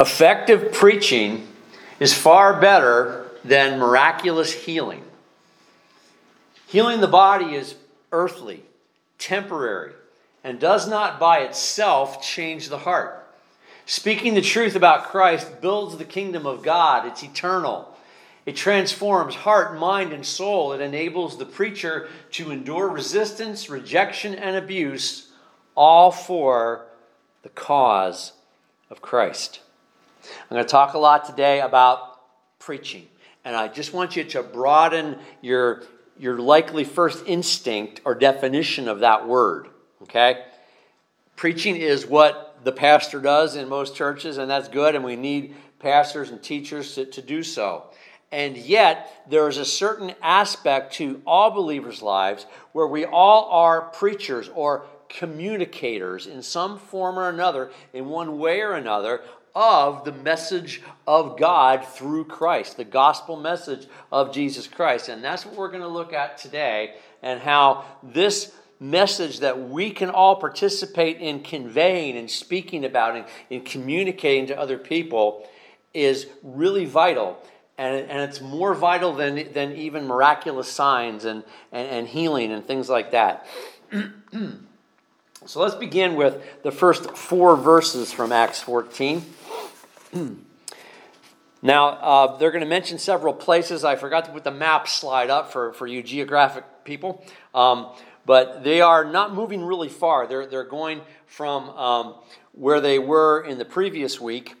Effective preaching is far better than miraculous healing. Healing the body is earthly, temporary, and does not by itself change the heart. Speaking the truth about Christ builds the kingdom of God. It's eternal. It transforms heart, mind, and soul. It enables the preacher to endure resistance, rejection, and abuse, all for the cause of Christ. I'm going to talk a lot today about preaching, and I just want you to broaden your likely first instinct or definition of that word, okay? Preaching is what the pastor does in most churches, and that's good, and we need pastors and teachers to do so. And yet, there is a certain aspect to all believers' lives where we all are preachers or communicators in some form or another, in one way or another, of the message of God through Christ, the gospel message of Jesus Christ. And that's what we're going to look at today, and how this message that we can all participate in conveying and speaking about and in communicating to other people is really vital. And it's more vital than even miraculous signs and healing and things like that. So let's begin with the first 4 verses from Acts 14. Now, they're going to mention several places. I forgot to put the map slide up for you geographic people. But they are not moving really far. They're going from where they were in the previous week,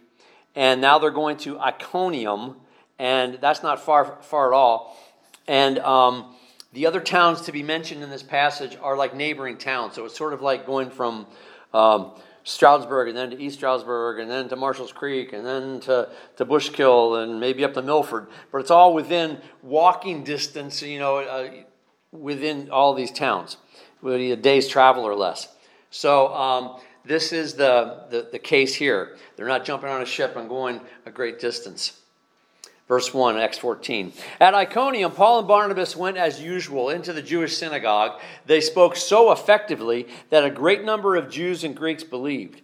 and now they're going to Iconium, and that's not far at all. And the other towns to be mentioned in this passage are like neighboring towns. So it's sort of like going from Stroudsburg and then to East Stroudsburg and then to Marshall's Creek and then to Bushkill and maybe up to Milford. But it's all within walking distance, within all these towns. It would be a day's travel or less. So this is the case here. They're not jumping on a ship and going a great distance. Verse 1, Acts 14. At Iconium, Paul and Barnabas went as usual into the Jewish synagogue. They spoke so effectively that a great number of Jews and Greeks believed.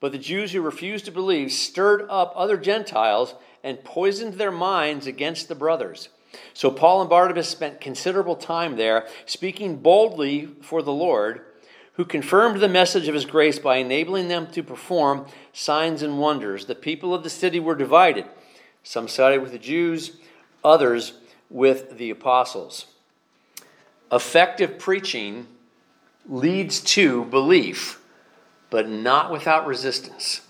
But the Jews who refused to believe stirred up other Gentiles and poisoned their minds against the brothers. So Paul and Barnabas spent considerable time there, speaking boldly for the Lord, who confirmed the message of his grace by enabling them to perform signs and wonders. The people of the city were divided. Some sided with the Jews, others with the apostles. Effective preaching leads to belief, but not without resistance.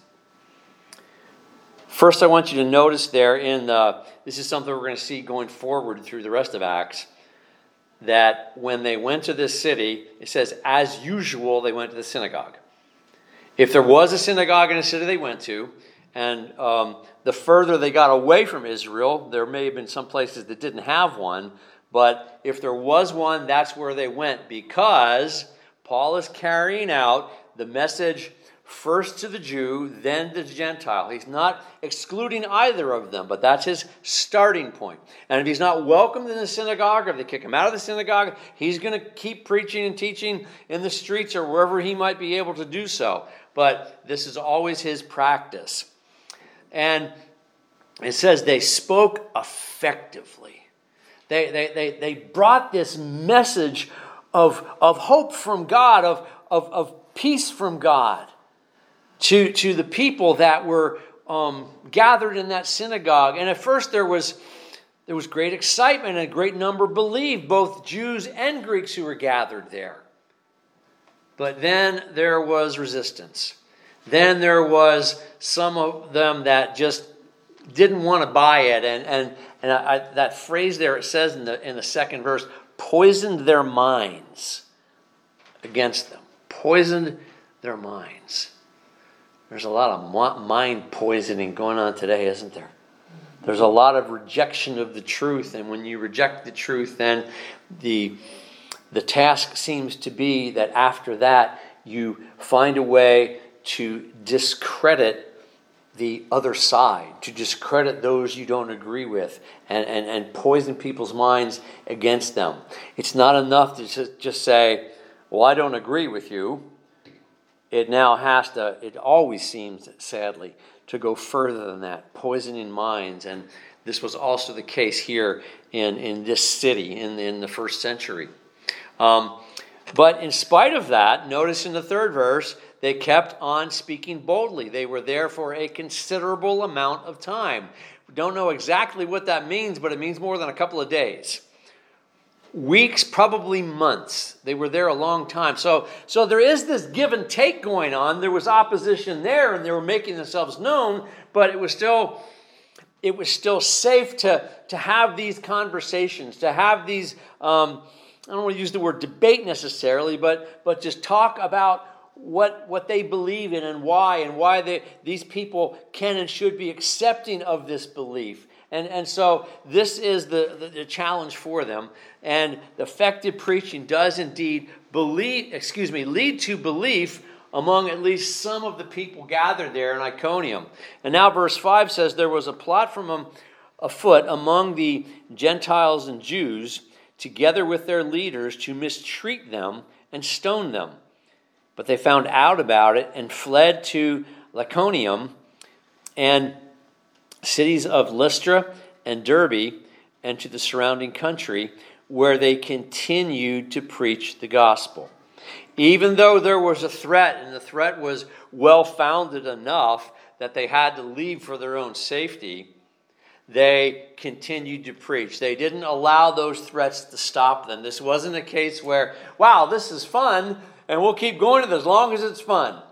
First, I want you to notice there this is something we're going to see going forward through the rest of Acts, that when they went to this city, it says, as usual, they went to the synagogue. If there was a synagogue in a city they went to, and the further they got away from Israel, there may have been some places that didn't have one, but if there was one, that's where they went, because Paul is carrying out the message first to the Jew, then to the Gentile. He's not excluding either of them, but that's his starting point. And if he's not welcomed in the synagogue, or if they kick him out of the synagogue, he's going to keep preaching and teaching in the streets or wherever he might be able to do so. But this is always his practice. And it says they spoke effectively. They brought this message of hope from God, of peace from God to the people that were gathered in that synagogue. And at first there was great excitement, and a great number believed, both Jews and Greeks who were gathered there. But then there was resistance. Then there was some of them that just didn't want to buy it. And that phrase there, it says in the second verse, poisoned their minds against them. Poisoned their minds. There's a lot of mind poisoning going on today, isn't there? There's a lot of rejection of the truth. And when you reject the truth, then the task seems to be that after that, you find a way to discredit the other side, to discredit those you don't agree with, and poison people's minds against them. It's not enough to just say, well, I don't agree with you. it now has to, it always seems, sadly, to go further than that, poisoning minds. And this was also the case here in this city in the first century. But in spite of that, notice in the third verse, they kept on speaking boldly. They were there for a considerable amount of time. We don't know exactly what that means, but it means more than a couple of days. Weeks, probably months. They were there a long time. So there is this give and take going on. There was opposition there, and they were making themselves known, but it was still safe to have these conversations, to have these, I don't want to use the word debate necessarily, but just talk about what they believe in and why these people can and should be accepting of this belief. And so this is the challenge for them. And effective preaching does indeed lead to belief among at least some of the people gathered there in Iconium. And now verse 5 says, there was a plot from them afoot among the Gentiles and Jews, together with their leaders, to mistreat them and stone them. But they found out about it and fled to Lycaonium and cities of Lystra and Derbe and to the surrounding country, where they continued to preach the gospel. Even though there was a threat, and the threat was well-founded enough that they had to leave for their own safety, they continued to preach. They didn't allow those threats to stop them. This wasn't a case where, wow, this is fun, and we'll keep going with it as long as it's fun.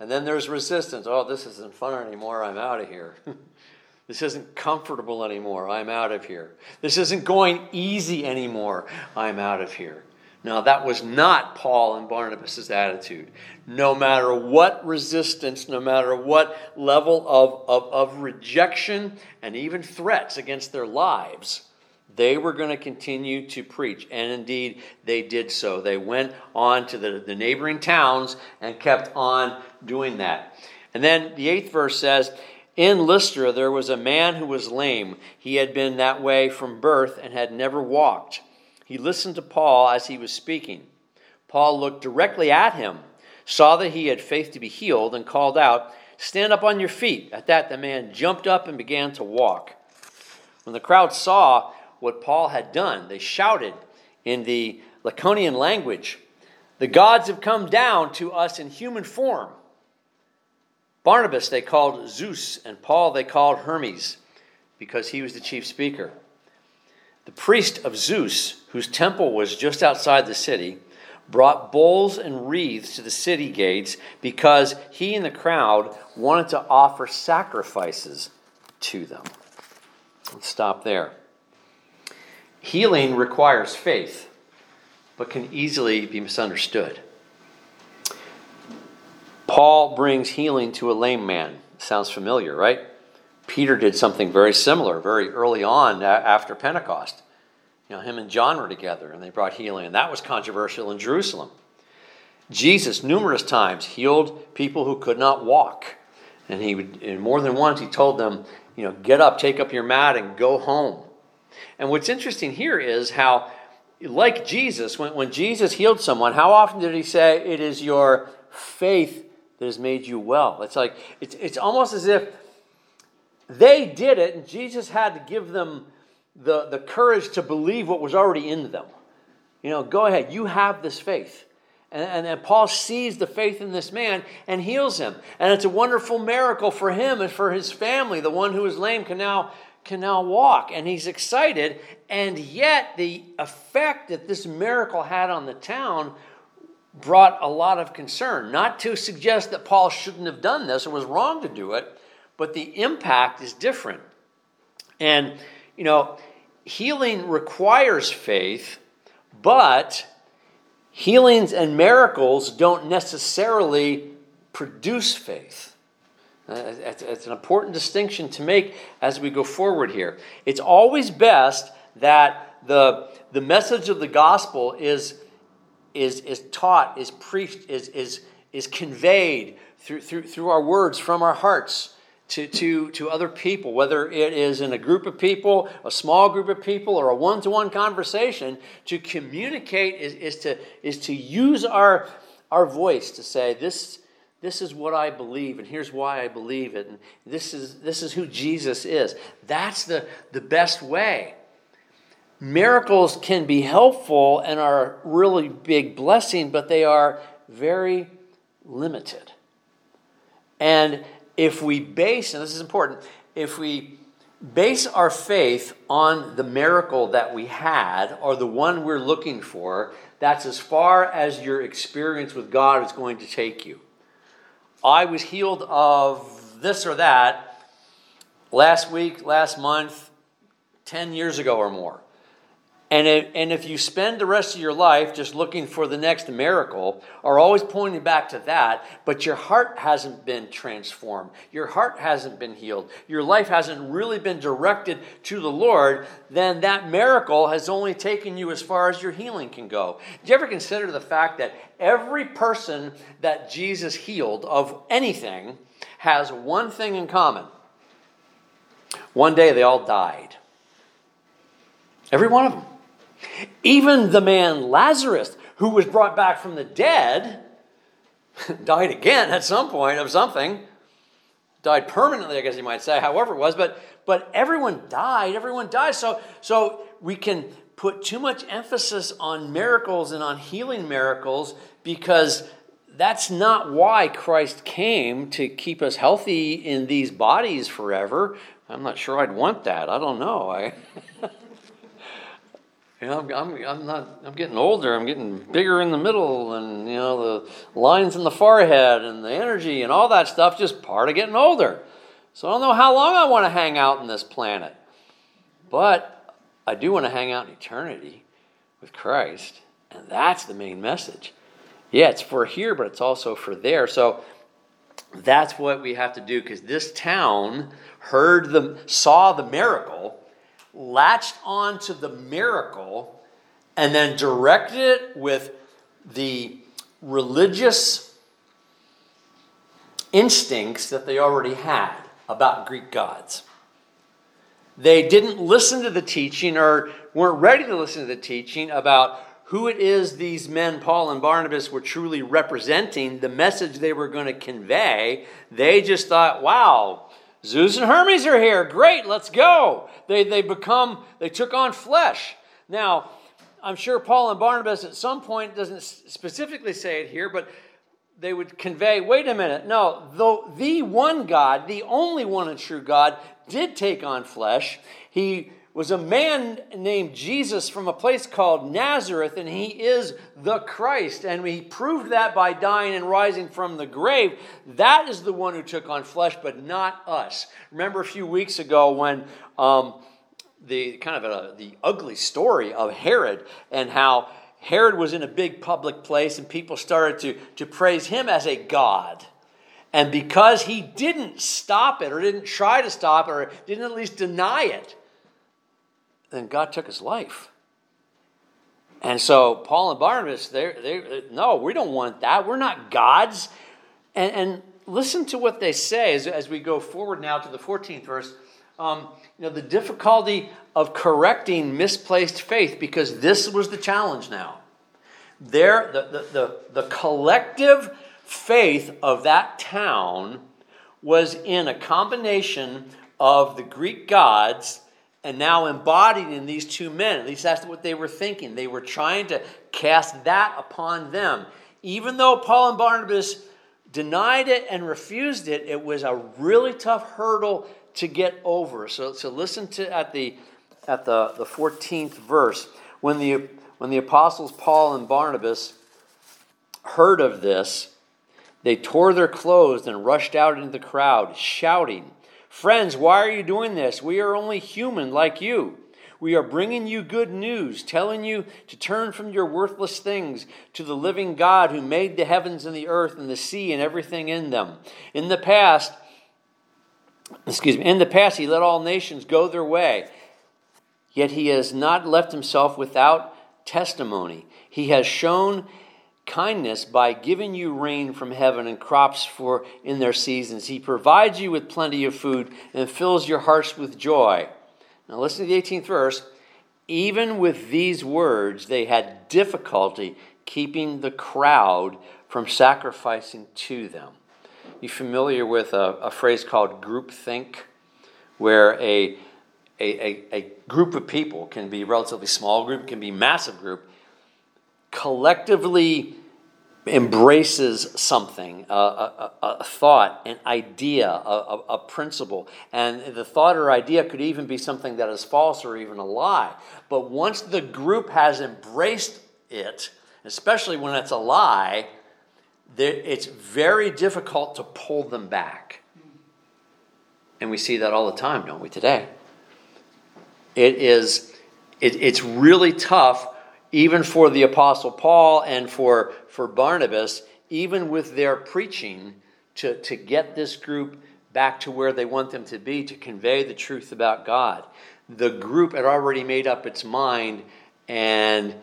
And then there's resistance. Oh, this isn't fun anymore. I'm out of here. This isn't comfortable anymore. I'm out of here. This isn't going easy anymore. I'm out of here. Now, that was not Paul and Barnabas' attitude. No matter what resistance, no matter what level of rejection and even threats against their lives, they were going to continue to preach, and indeed they did so. They went on to the neighboring towns and kept on doing that. And then the 8th verse says, in Lystra there was a man who was lame. He had been that way from birth and had never walked. He listened to Paul as he was speaking. Paul looked directly at him, saw that he had faith to be healed, and called out, "Stand up on your feet." At that, the man jumped up and began to walk. When the crowd saw what Paul had done, they shouted in the Lycaonian language, "The gods have come down to us in human form." Barnabas they called Zeus, and Paul they called Hermes, because he was the chief speaker. The priest of Zeus, whose temple was just outside the city, brought bowls and wreaths to the city gates, because he and the crowd wanted to offer sacrifices to them. Let's stop there. Healing requires faith, but can easily be misunderstood. Paul brings healing to a lame man. Sounds familiar, right? Peter did something very similar very early on after Pentecost. You know, him and John were together, and they brought healing, and that was controversial in Jerusalem. Jesus, numerous times, healed people who could not walk, and and more than once he told them, you know, get up, take up your mat, and go home. And what's interesting here is how, like Jesus, when Jesus healed someone, how often did he say, it is your faith that has made you well? It's like, it's almost as if they did it and Jesus had to give them the courage to believe what was already in them. You know, go ahead, you have this faith. And Paul sees the faith in this man and heals him. And it's a wonderful miracle for him and for his family. The one who is lame can now walk, and he's excited, and yet the effect that this miracle had on the town brought a lot of concern. Not to suggest that Paul shouldn't have done this or was wrong to do it, but the impact is different. And, you know, healing requires faith, but healings and miracles don't necessarily produce faith. It's an important distinction to make as we go forward here. It's always best that the message of the gospel is taught, is preached, is conveyed through our words from our hearts to other people, whether it is in a group of people, a small group of people, or a one-to-one conversation. To communicate is to use our our voice to say, this is what I believe, and here's why I believe it, and this is who Jesus is. That's the best way. Miracles can be helpful and are a really big blessing, but they are very limited. And if we base, and this is important, if we base our faith on the miracle that we had or the one we're looking for, that's as far as your experience with God is going to take you. I was healed of this or that last week, last month, 10 years ago or more. And if you spend the rest of your life just looking for the next miracle or always pointing back to that, but your heart hasn't been transformed, your heart hasn't been healed, your life hasn't really been directed to the Lord, then that miracle has only taken you as far as your healing can go. Did you ever consider the fact that every person that Jesus healed of anything has one thing in common? One day they all died. Every one of them. Even the man Lazarus, who was brought back from the dead, died again at some point of something. Died permanently, I guess you might say, however it was. But everyone died. Everyone dies. So we can put too much emphasis on miracles and on healing miracles because that's not why Christ came, to keep us healthy in these bodies forever. I'm not sure I'd want that. I don't know. You know, I'm getting older. I'm getting bigger in the middle, and you know the lines in the forehead and the energy and all that stuff. Just part of getting older. So I don't know how long I want to hang out on this planet, but I do want to hang out in eternity with Christ, and that's the main message. Yeah, it's for here, but it's also for there. So that's what we have to do, because this town saw the miracle, latched on to the miracle, and then directed it with the religious instincts that they already had about Greek gods. They didn't listen to the teaching, or weren't ready to listen to the teaching about who it is these men, Paul and Barnabas, were truly representing, the message they were going to convey. They just thought, wow, Zeus and Hermes are here. Great, let's go. They took on flesh. Now, I'm sure Paul and Barnabas at some point, doesn't specifically say it here, but they would convey, wait a minute, no, though the one God, the only one and true God, did take on flesh. He was a man named Jesus from a place called Nazareth, and he is the Christ. And he proved that by dying and rising from the grave. That is the one who took on flesh, but not us. Remember a few weeks ago when the ugly story of Herod, and how Herod was in a big public place and people started to praise him as a god. And because he didn't stop it, or didn't try to stop it, or didn't at least deny it, then God took his life. And so Paul and Barnabas, no, we don't want that. We're not gods. And listen to what they say as we go forward now to the 14th verse. The difficulty of correcting misplaced faith, because this was the challenge now. The collective faith of that town was in a combination of the Greek gods and now embodied in these two men. At least that's what they were thinking. They were trying to cast that upon them. Even though Paul and Barnabas denied it and refused it, it was a really tough hurdle to get over. So listen to at the 14th verse. When the apostles Paul and Barnabas heard of this, they tore their clothes and rushed out into the crowd, shouting, "Friends, why are you doing this? We are only human like you. We are bringing you good news, telling you to turn from your worthless things to the living God who made the heavens and the earth and the sea and everything in them. In the past, he let all nations go their way. Yet he has not left himself without testimony. He has shown kindness by giving you rain from heaven and crops for in their seasons. He provides you with plenty of food and fills your hearts with joy." Now listen to the 18th verse. "Even with these words, they had difficulty keeping the crowd from sacrificing to them. You're familiar with a phrase called groupthink, where a group of people, can be a relatively small group, can be a massive group, collectively embraces something, a thought, an idea, a principle. And the thought or idea could even be something that is false or even a lie. But once the group has embraced it, especially when it's a lie, it's very difficult to pull them back. And we see that all the time, don't we, today? It's really tough, even for the Apostle Paul and for Barnabas, even with their preaching, to get this group back to where they want them to be, to convey the truth about God. The group had already made up its mind, and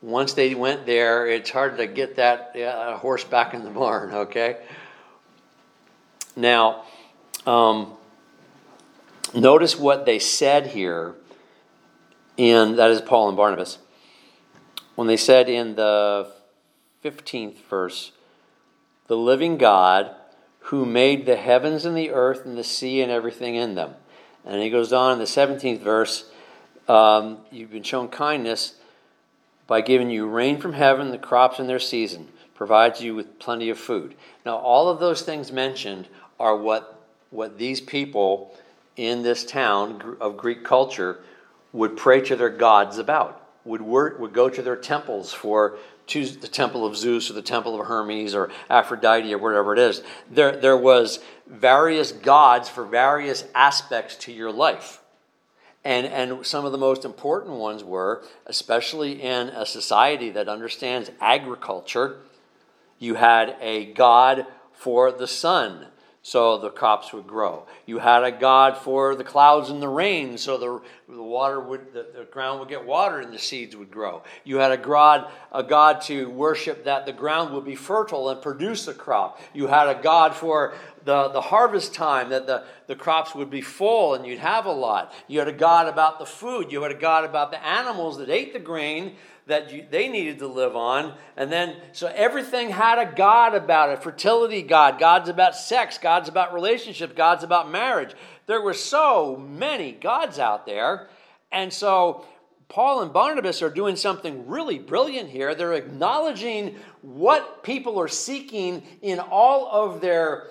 once they went there, it's hard to get that horse back in the barn, okay? Now, notice what they said here, and that is Paul and Barnabas. When they said in the 15th verse, "The living God who made the heavens and the earth and the sea and everything in them." And he goes on in the 17th verse, "You've been shown kindness by giving you rain from heaven, the crops in their season, provides you with plenty of food." Now, all of those things mentioned are what these people in this town of Greek culture would pray to their gods about. Would go to their temples for, choose the temple of Zeus or the temple of Hermes or Aphrodite or whatever it is. There was various gods for various aspects to your life. And some of the most important ones were, especially in a society that understands agriculture, you had a god for the sun, so the crops would grow. You had a god for the clouds and the rain, so the ground would get watered and the seeds would grow. You had a god to worship that the ground would be fertile and produce a crop. You had a god for the harvest time, that the crops would be full and you'd have a lot. You had a god about the food. You had a god about the animals that ate the grain that they needed to live on. And then, so everything had a god about it. Fertility god, gods about sex, gods about relationship, gods about marriage. There were so many gods out there. And so Paul and Barnabas are doing something really brilliant here. They're acknowledging what people are seeking in all of their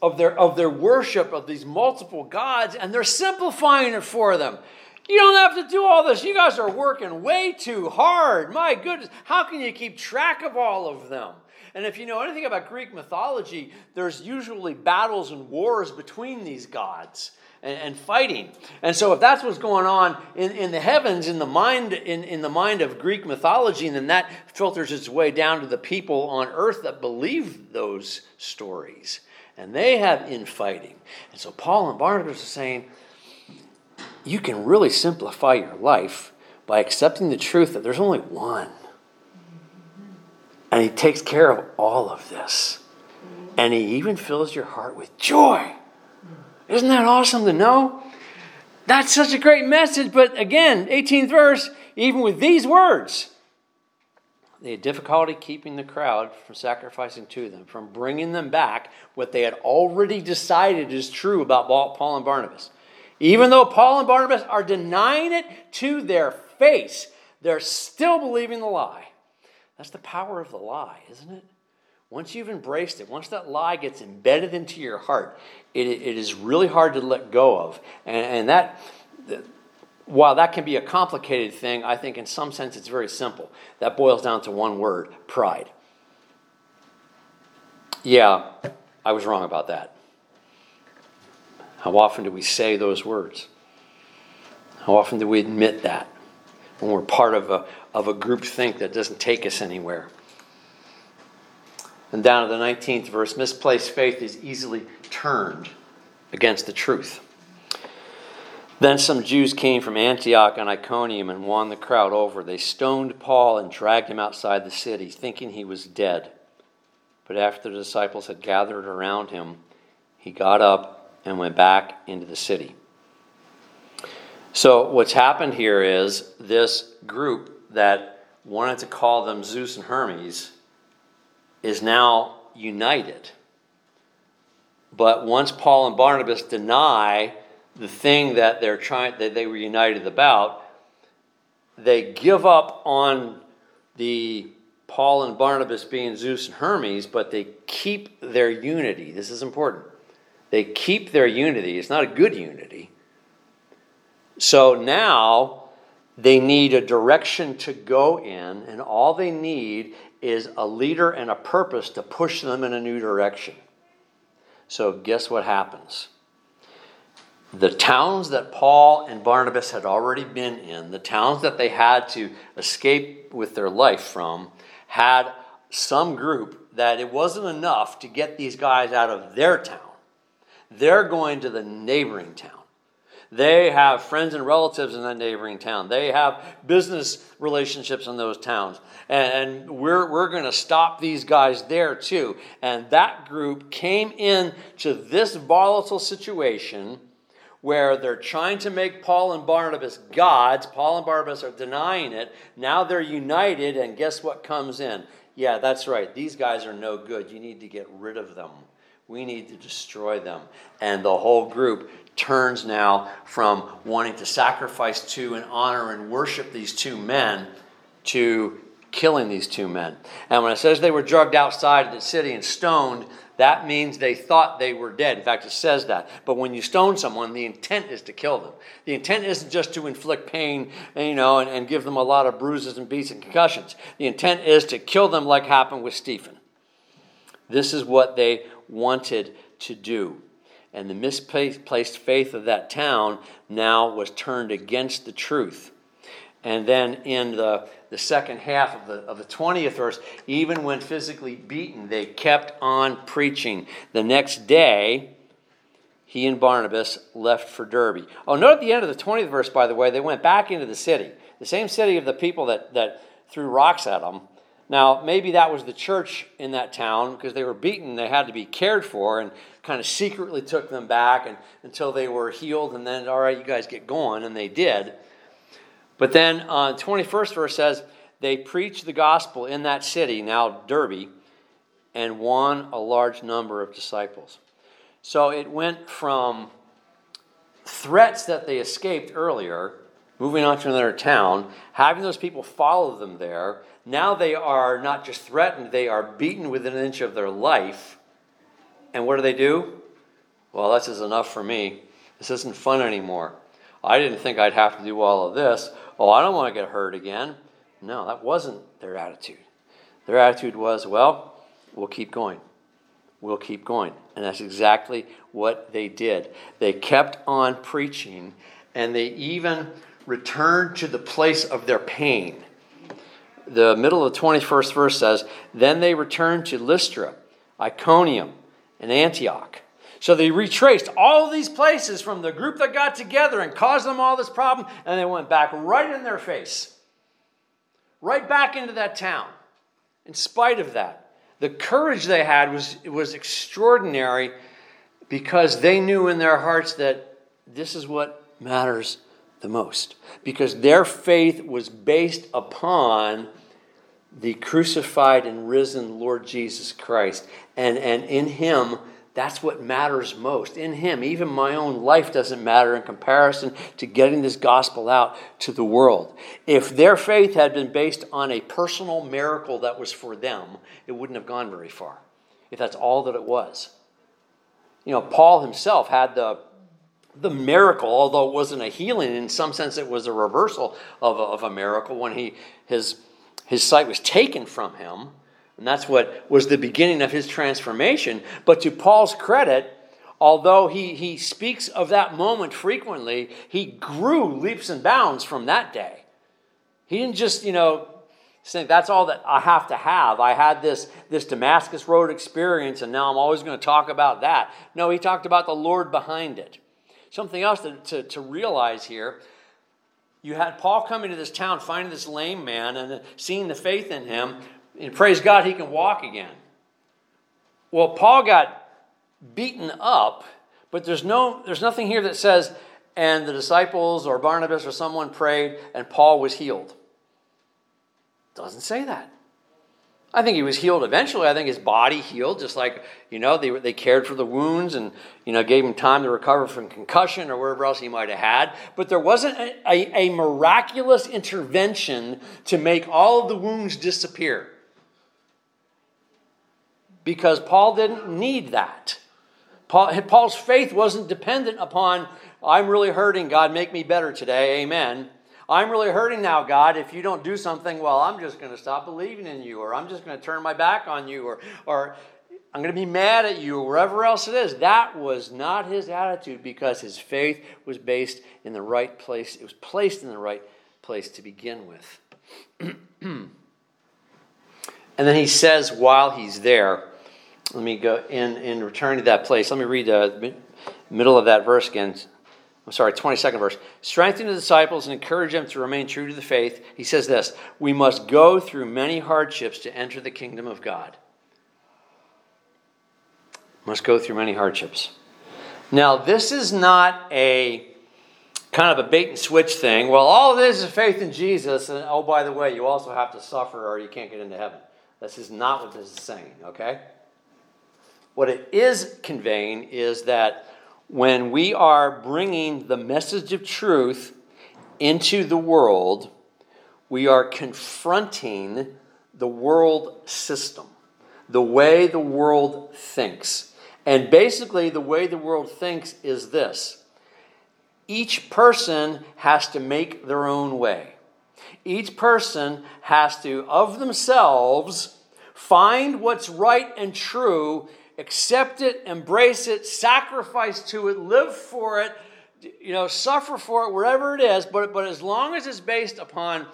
worship of these multiple gods, and they're simplifying it for them. You don't have to do all this. You guys are working way too hard. My goodness, how can you keep track of all of them? And if you know anything about Greek mythology, there's usually battles and wars between these gods and fighting. And so if that's what's going on in the heavens, in the mind of Greek mythology, then that filters its way down to the people on earth that believe those stories. And they have infighting. And so Paul and Barnabas are saying, you can really simplify your life by accepting the truth that there's only one. And he takes care of all of this. And he even fills your heart with joy. Isn't that awesome to know? That's such a great message. But again, 18th verse, even with these words, they had difficulty keeping the crowd from sacrificing to them, from bringing them back what they had already decided is true about Paul and Barnabas. Even though Paul and Barnabas are denying it to their face, they're still believing the lie. That's the power of the lie, isn't it? Once you've embraced it, once that lie gets embedded into your heart, it is really hard to let go of. And that, while that can be a complicated thing, I think in some sense it's very simple. That boils down to one word: pride. Yeah, I was wrong about that. How often do we say those words? How often do we admit that when we're part of a groupthink that doesn't take us anywhere? And down to the 19th verse, misplaced faith is easily turned against the truth. Then some Jews came from Antioch and Iconium and won the crowd over. They stoned Paul and dragged him outside the city, thinking he was dead. But after the disciples had gathered around him, he got up and went back into the city. So what's happened here is this group that wanted to call them Zeus and Hermes is now united. But once Paul and Barnabas deny the thing that they were united about, they give up on the Paul and Barnabas being Zeus and Hermes, but they keep their unity. This is important. They keep their unity. It's not a good unity. So now they need a direction to go in, and all they need is a leader and a purpose to push them in a new direction. So guess what happens? The towns that Paul and Barnabas had already been in, the towns that they had to escape with their life from, had some group that it wasn't enough to get these guys out of their town. They're going to the neighboring town. They have friends and relatives in that neighboring town. They have business relationships in those towns. And we're going to stop these guys there too. And that group came in to this volatile situation where they're trying to make Paul and Barnabas gods. Paul and Barnabas are denying it. Now they're united, and guess what comes in? Yeah, that's right. These guys are no good. You need to get rid of them. We need to destroy them. And the whole group turns now from wanting to sacrifice to and honor and worship these two men to killing these two men. And when it says they were dragged outside of the city and stoned, that means they thought they were dead. In fact, it says that. But when you stone someone, the intent is to kill them. The intent isn't just to inflict pain, and give them a lot of bruises and beats and concussions. The intent is to kill them like happened with Stephen. This is what they wanted to do. And the misplaced faith of that town now was turned against the truth. And then in the second half of the 20th verse, even when physically beaten, they kept on preaching. The next day, he and Barnabas left for Derbe. Oh, note at the end of the 20th verse, by the way, they went back into the city. The same city of the people that threw rocks at them. Now, maybe that was the church in that town, because they were beaten, they had to be cared for, and kind of secretly took them back and until they were healed, and then, all right, you guys get going, and they did. But then, 21st verse says, they preached the gospel in that city, now Derbe, and won a large number of disciples. So it went from threats that they escaped earlier, moving on to another town, having those people follow them there. Now they are not just threatened, they are beaten within an inch of their life. And what do? Well, this is enough for me. This isn't fun anymore. I didn't think I'd have to do all of this. Oh, I don't want to get hurt again. No, that wasn't their attitude. Their attitude was, well, we'll keep going. We'll keep going. And that's exactly what they did. They kept on preaching, and they even returned to the place of their pain. The middle of the 21st verse says, then they returned to Lystra, Iconium, and Antioch. So they retraced all these places from the group that got together and caused them all this problem, and they went back right in their face, right back into that town. In spite of that, the courage they had was extraordinary, because they knew in their hearts that this is what matters the most, because their faith was based upon the crucified and risen Lord Jesus Christ. And in him, that's what matters most. In him, even my own life doesn't matter in comparison to getting this gospel out to the world. If their faith had been based on a personal miracle that was for them, it wouldn't have gone very far, if that's all that it was. Paul himself had the miracle, although it wasn't a healing, in some sense it was a reversal of a miracle when his sight was taken from him. And that's what was the beginning of his transformation. But to Paul's credit, although he speaks of that moment frequently, he grew leaps and bounds from that day. He didn't just, think that's all that I have to have. I had this Damascus Road experience, and now I'm always going to talk about that. No, he talked about the Lord behind it. Something else to realize here, you had Paul coming to this town, finding this lame man, and seeing the faith in him, and praise God, he can walk again. Well, Paul got beaten up, but there's nothing here that says, and the disciples or Barnabas or someone prayed, and Paul was healed. Doesn't say that. I think he was healed eventually. I think his body healed, just like, they cared for the wounds and, gave him time to recover from concussion or whatever else he might have had. But there wasn't a miraculous intervention to make all of the wounds disappear, because Paul didn't need that. Paul's faith wasn't dependent upon, I'm really hurting, God, make me better today, amen. I'm really hurting now, God. If you don't do something, well, I'm just going to stop believing in you, or I'm just going to turn my back on you, or I'm going to be mad at you, or wherever else it is. That was not his attitude, because his faith was based in the right place. It was placed in the right place to begin with. And then he says while he's there, let me go in return to that place. Let me read the middle of that verse again. 22nd verse. Strengthen the disciples and encourage them to remain true to the faith. He says this, we must go through many hardships to enter the kingdom of God. Must go through many hardships. Now, this is not a kind of a bait and switch thing. Well, all of this is faith in Jesus, and oh, by the way, you also have to suffer or you can't get into heaven. This is not what this is saying, okay? What it is conveying is that when we are bringing the message of truth into the world, we are confronting the world system, the way the world thinks. And basically, the way the world thinks is this. Each person has to make their own way. Each person has to, of themselves, find what's right and true, accept it, embrace it, sacrifice to it, live for it, suffer for it, wherever it is. But as long as it's based upon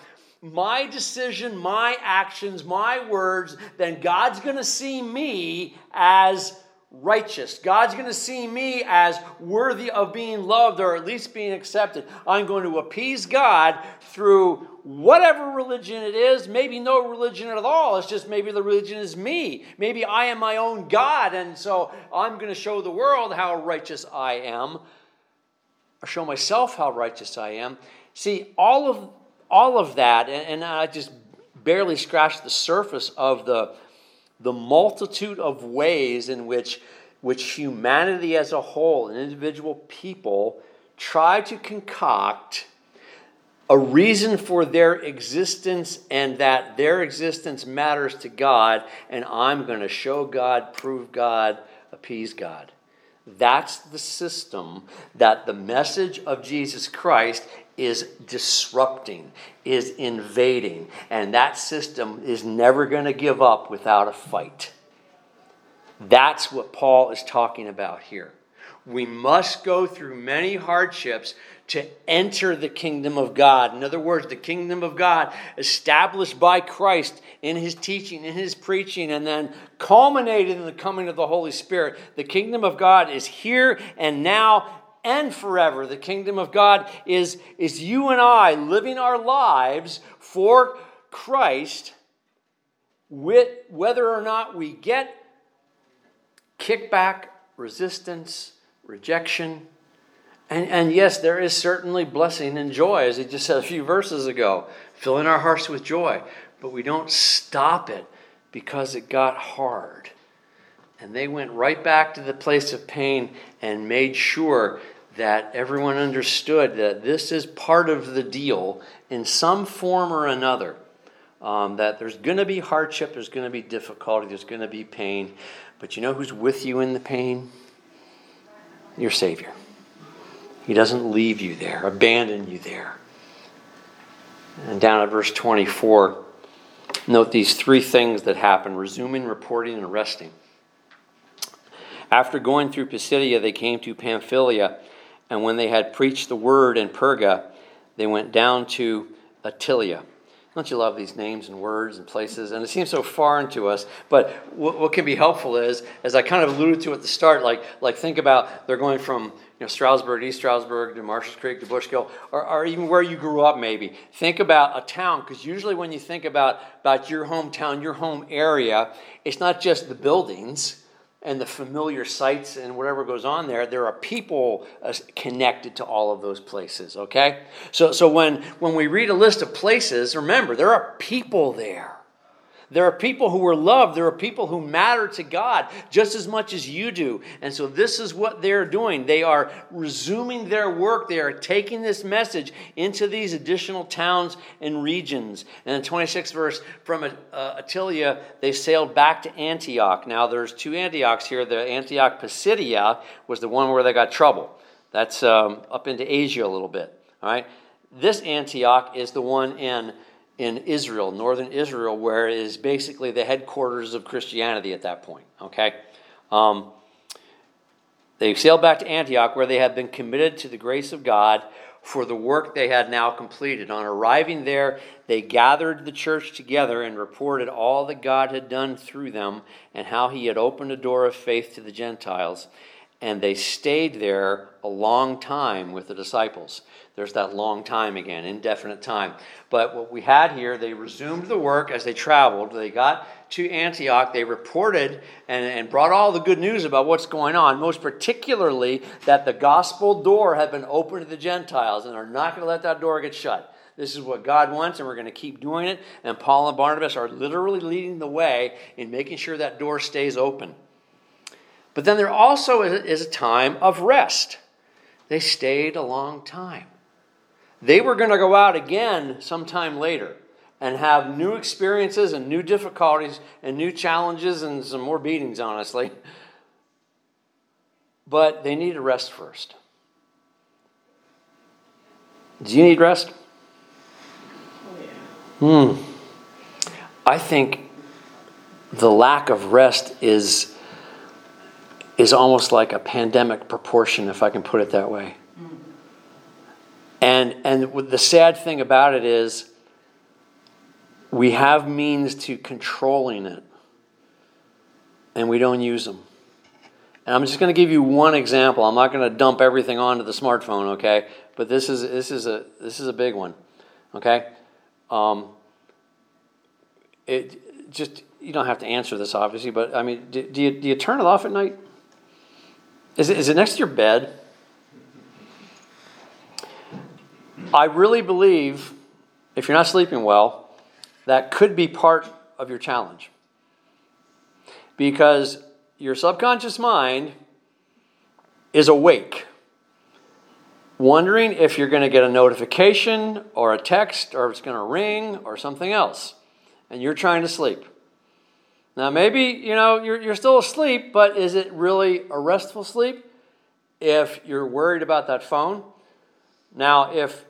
my decision, my actions, my words, then God's going to see me as righteous. God's going to see me as worthy of being loved, or at least being accepted. I'm going to appease God through whatever religion it is, maybe no religion at all. It's just maybe the religion is me. Maybe I am my own God, and so I'm going to show the world how righteous I am, or show myself how righteous I am. See, all of that, and I just barely scratched the surface of the multitude of ways in which humanity as a whole and individual people try to concoct a reason for their existence, and that their existence matters to God, and I'm going to show God, prove God, appease God. That's the system that the message of Jesus Christ is disrupting, is invading, and that system is never going to give up without a fight. That's what Paul is talking about here. We must go through many hardships to enter the kingdom of God. In other words, the kingdom of God established by Christ in his teaching, in his preaching, and then culminated in the coming of the Holy Spirit. The kingdom of God is here and now and forever. The kingdom of God is you and I living our lives for Christ, whether or not we get kickback, resistance, rejection, and yes, there is certainly blessing and joy, as he just said a few verses ago, filling our hearts with joy. But we don't stop it because it got hard. And they went right back to the place of pain and made sure that everyone understood that this is part of the deal in some form or another. That there's going to be hardship, there's going to be difficulty, there's going to be pain. But you know who's with you in the pain? Your Savior. He doesn't leave you there, abandon you there. And down at verse 24, note these three things that happen: resuming, reporting, and arresting. After going through Pisidia, they came to Pamphylia, and when they had preached the word in Perga, they went down to Attalia. Don't you love these names and words and places? And it seems so foreign to us, but what can be helpful is, as I kind of alluded to at the start, like think about they're going from Stroudsburg, East Stroudsburg, to Marshalls Creek, to Bushkill, or even where you grew up maybe. Think about a town, because usually when you think about your hometown, your home area, it's not just the buildings and the familiar sights and whatever goes on there. There are people connected to all of those places, okay? So when we read a list of places, remember, there are people there. There are people who are loved. There are people who matter to God just as much as you do. And so this is what they're doing. They are resuming their work. They are taking this message into these additional towns and regions. And in the 26th verse, from Attalia, they sailed back to Antioch. Now there's two Antiochs here. The Antioch Pisidia was the one where they got trouble. That's up into Asia a little bit. All right. This Antioch is the one in Israel, northern Israel, where it is basically the headquarters of Christianity at that point. Okay, they sailed back to Antioch, where they had been committed to the grace of God for the work they had now completed. On arriving there, they gathered the church together and reported all that God had done through them and how he had opened a door of faith to the Gentiles. And they stayed there a long time with the disciples. There's that long time again, indefinite time. But what we had here, they resumed the work as they traveled. They got to Antioch. They reported and brought all the good news about what's going on, most particularly that the gospel door had been opened to the Gentiles and are not going to let that door get shut. This is what God wants, and we're going to keep doing it. And Paul and Barnabas are literally leading the way in making sure that door stays open. But then there also is a time of rest. They stayed a long time. They were going to go out again sometime later and have new experiences and new difficulties and new challenges and some more beatings, honestly. But they need to rest first. Do you need rest? Oh, yeah. I think the lack of rest is almost like a pandemic proportion, if I can put it that way. And the sad thing about it is we have means to controlling it, and we don't use them. And I'm just going to give you one example. I'm not going to dump everything onto the smartphone, okay? But this is a big one, okay? It just, you don't have to answer this obviously, but I mean, do you turn it off at night? Is it next to your bed? I really believe, if you're not sleeping well, that could be part of your challenge. Because your subconscious mind is awake, wondering if you're going to get a notification or a text or if it's going to ring or something else. And you're trying to sleep. Now, maybe, you're still asleep, but is it really a restful sleep if you're worried about that phone? Now, if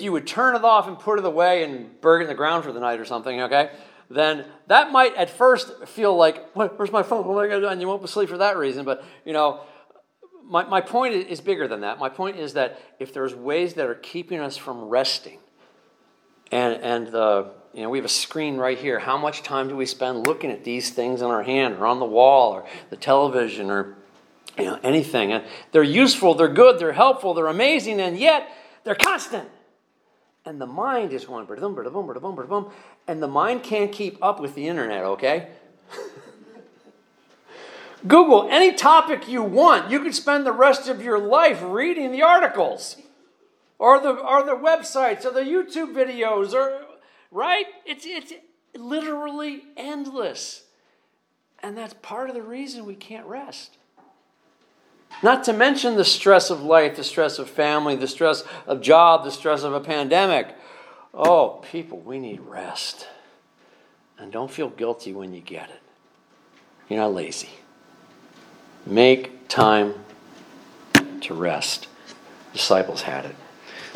you would turn it off and put it away and bury it in the ground for the night or something, okay, then that might at first feel like, where's my phone? What am I going to do? And you won't sleep for that reason. But, my point is bigger than that. My point is that if there's ways that are keeping us from resting, and we have a screen right here. How much time do we spend looking at these things in our hand or on the wall or the television or anything? And they're useful, they're good, they're helpful, they're amazing, and yet they're constant. And the mind is going, ba-da-boom, ba-da-boom, ba-da-boom, ba-da-boom, and the mind can't keep up with the internet, okay? Google any topic you want. You could spend the rest of your life reading the articles or the websites or the YouTube videos or... Right? It's literally endless. And that's part of the reason we can't rest. Not to mention the stress of life, the stress of family, the stress of job, the stress of a pandemic. Oh, people, we need rest. And don't feel guilty when you get it. You're not lazy. Make time to rest. Disciples had it.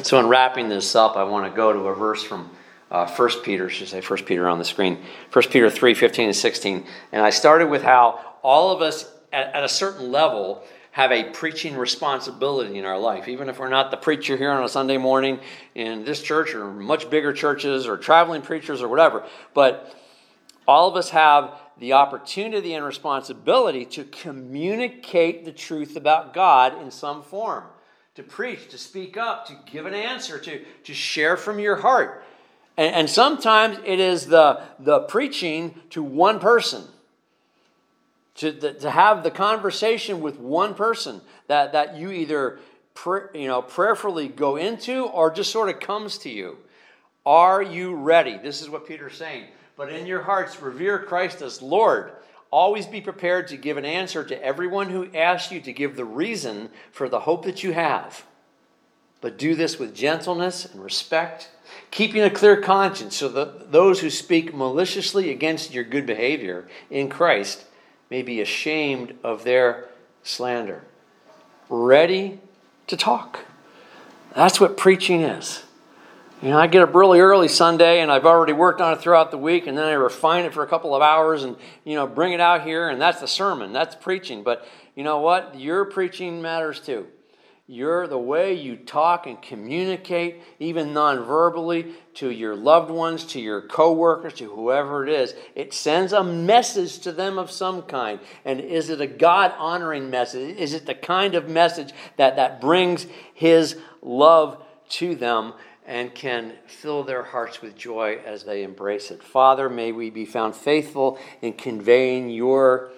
So in wrapping this up, I want to go to a verse from 1 Peter on the screen. 1 Peter 3:15-16. And I started with how all of us at a certain level have a preaching responsibility in our life. Even if we're not the preacher here on a Sunday morning in this church or much bigger churches or traveling preachers or whatever. But all of us have the opportunity and responsibility to communicate the truth about God in some form. To preach, to speak up, to give an answer, to share from your heart. And sometimes it is the preaching to one person, to have the conversation with one person that you either prayerfully go into or just sort of comes to you. Are you ready? This is what Peter's saying. But in your hearts, revere Christ as Lord. Always be prepared to give an answer to everyone who asks you to give the reason for the hope that you have. But do this with gentleness and respect, keeping a clear conscience so that those who speak maliciously against your good behavior in Christ may be ashamed of their slander. Ready to talk. That's what preaching is. You know, I get up really early Sunday, and I've already worked on it throughout the week, and then I refine it for a couple of hours and, bring it out here, and that's the sermon. That's preaching. But you know what? Your preaching matters too. The way you talk and communicate, even non-verbally, to your loved ones, to your co-workers, to whoever it is. It sends a message to them of some kind. And is it a God-honoring message? Is it the kind of message that brings His love to them and can fill their hearts with joy as they embrace it? Father, may we be found faithful in conveying your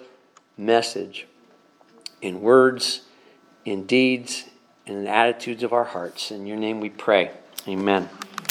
message in words, in deeds, and in attitudes of our hearts. In your name we pray. Amen.